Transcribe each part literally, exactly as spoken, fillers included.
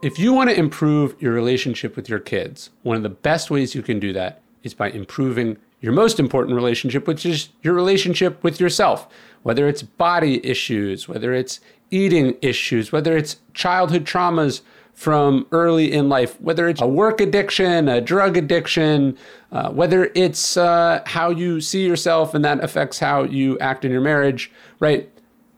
If you want to improve your relationship with your kids, one of the best ways you can do that is by improving your most important relationship, which is your relationship with yourself. Whether it's body issues, whether it's eating issues, whether it's childhood traumas from early in life, whether it's a work addiction, a drug addiction, uh, whether it's uh, how you see yourself and that affects how you act in your marriage, right?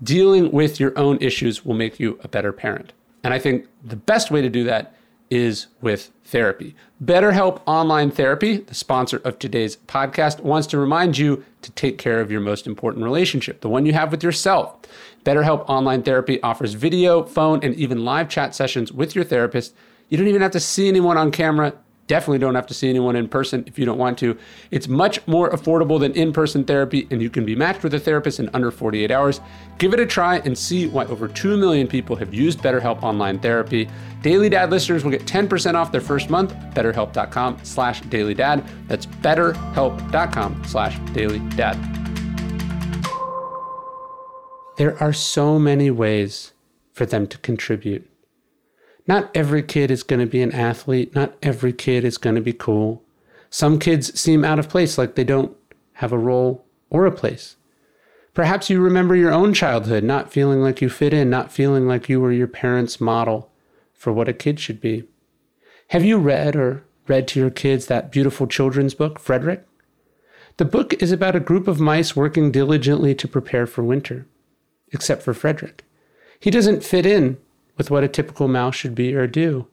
Dealing with your own issues will make you a better parent. And I think the best way to do that is with therapy. BetterHelp Online Therapy, the sponsor of today's podcast, wants to remind you to take care of your most important relationship, the one you have with yourself. BetterHelp Online Therapy offers video, phone, and even live chat sessions with your therapist. You don't even have to see anyone on camera. Definitely don't have to see anyone in person if you don't want to. It's much more affordable than in-person therapy, and you can be matched with a therapist in under forty-eight hours. Give it a try and see why over two million people have used BetterHelp Online Therapy. Daily Dad listeners will get ten percent off their first month, betterhelp.com slash dailydad. That's betterhelp.com slash dailydad. There are so many ways for them to contribute. Not every kid is going to be an athlete. Not every kid is going to be cool. Some kids seem out of place, like they don't have a role or a place. Perhaps you remember your own childhood, not feeling like you fit in, not feeling like you were your parents' model for what a kid should be. Have you read or read to your kids that beautiful children's book, Frederick? The book is about a group of mice working diligently to prepare for winter, except for Frederick. He doesn't fit in with what a typical mouse should be or do.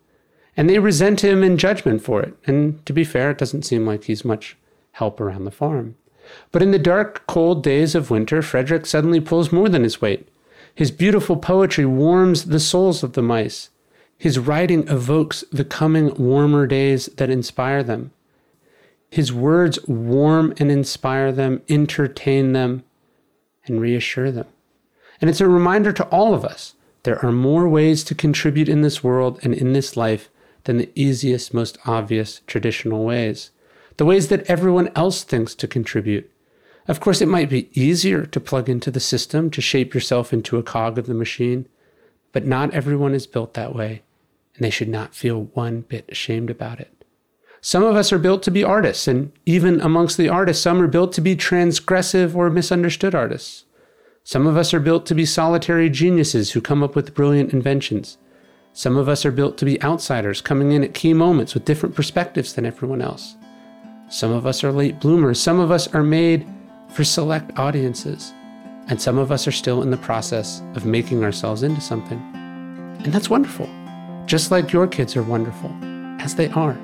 And they resent him in judgment for it. And to be fair, it doesn't seem like he's much help around the farm. But in the dark, cold days of winter, Frederick suddenly pulls more than his weight. His beautiful poetry warms the souls of the mice. His writing evokes the coming warmer days that inspire them. His words warm and inspire them, entertain them, and reassure them. And it's a reminder to all of us, there are more ways to contribute in this world and in this life than the easiest, most obvious, traditional ways. The ways that everyone else thinks to contribute. Of course, it might be easier to plug into the system, to shape yourself into a cog of the machine, but not everyone is built that way, and they should not feel one bit ashamed about it. Some of us are built to be artists, and even amongst the artists, some are built to be transgressive or misunderstood artists. Some of us are built to be solitary geniuses who come up with brilliant inventions. Some of us are built to be outsiders coming in at key moments with different perspectives than everyone else. Some of us are late bloomers. Some of us are made for select audiences. And some of us are still in the process of making ourselves into something. And that's wonderful. Just like your kids are wonderful, as they are.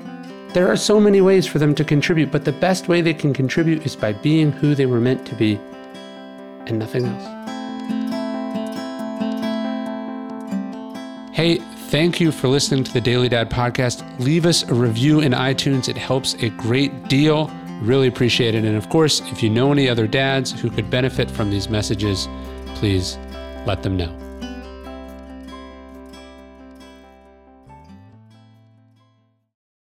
There are so many ways for them to contribute, but the best way they can contribute is by being who they were meant to be and nothing else. Hey, thank you for listening to the Daily Dad podcast. Leave us a review in iTunes. It helps a great deal. Really appreciate it. And of course, if you know any other dads who could benefit from these messages, please let them know.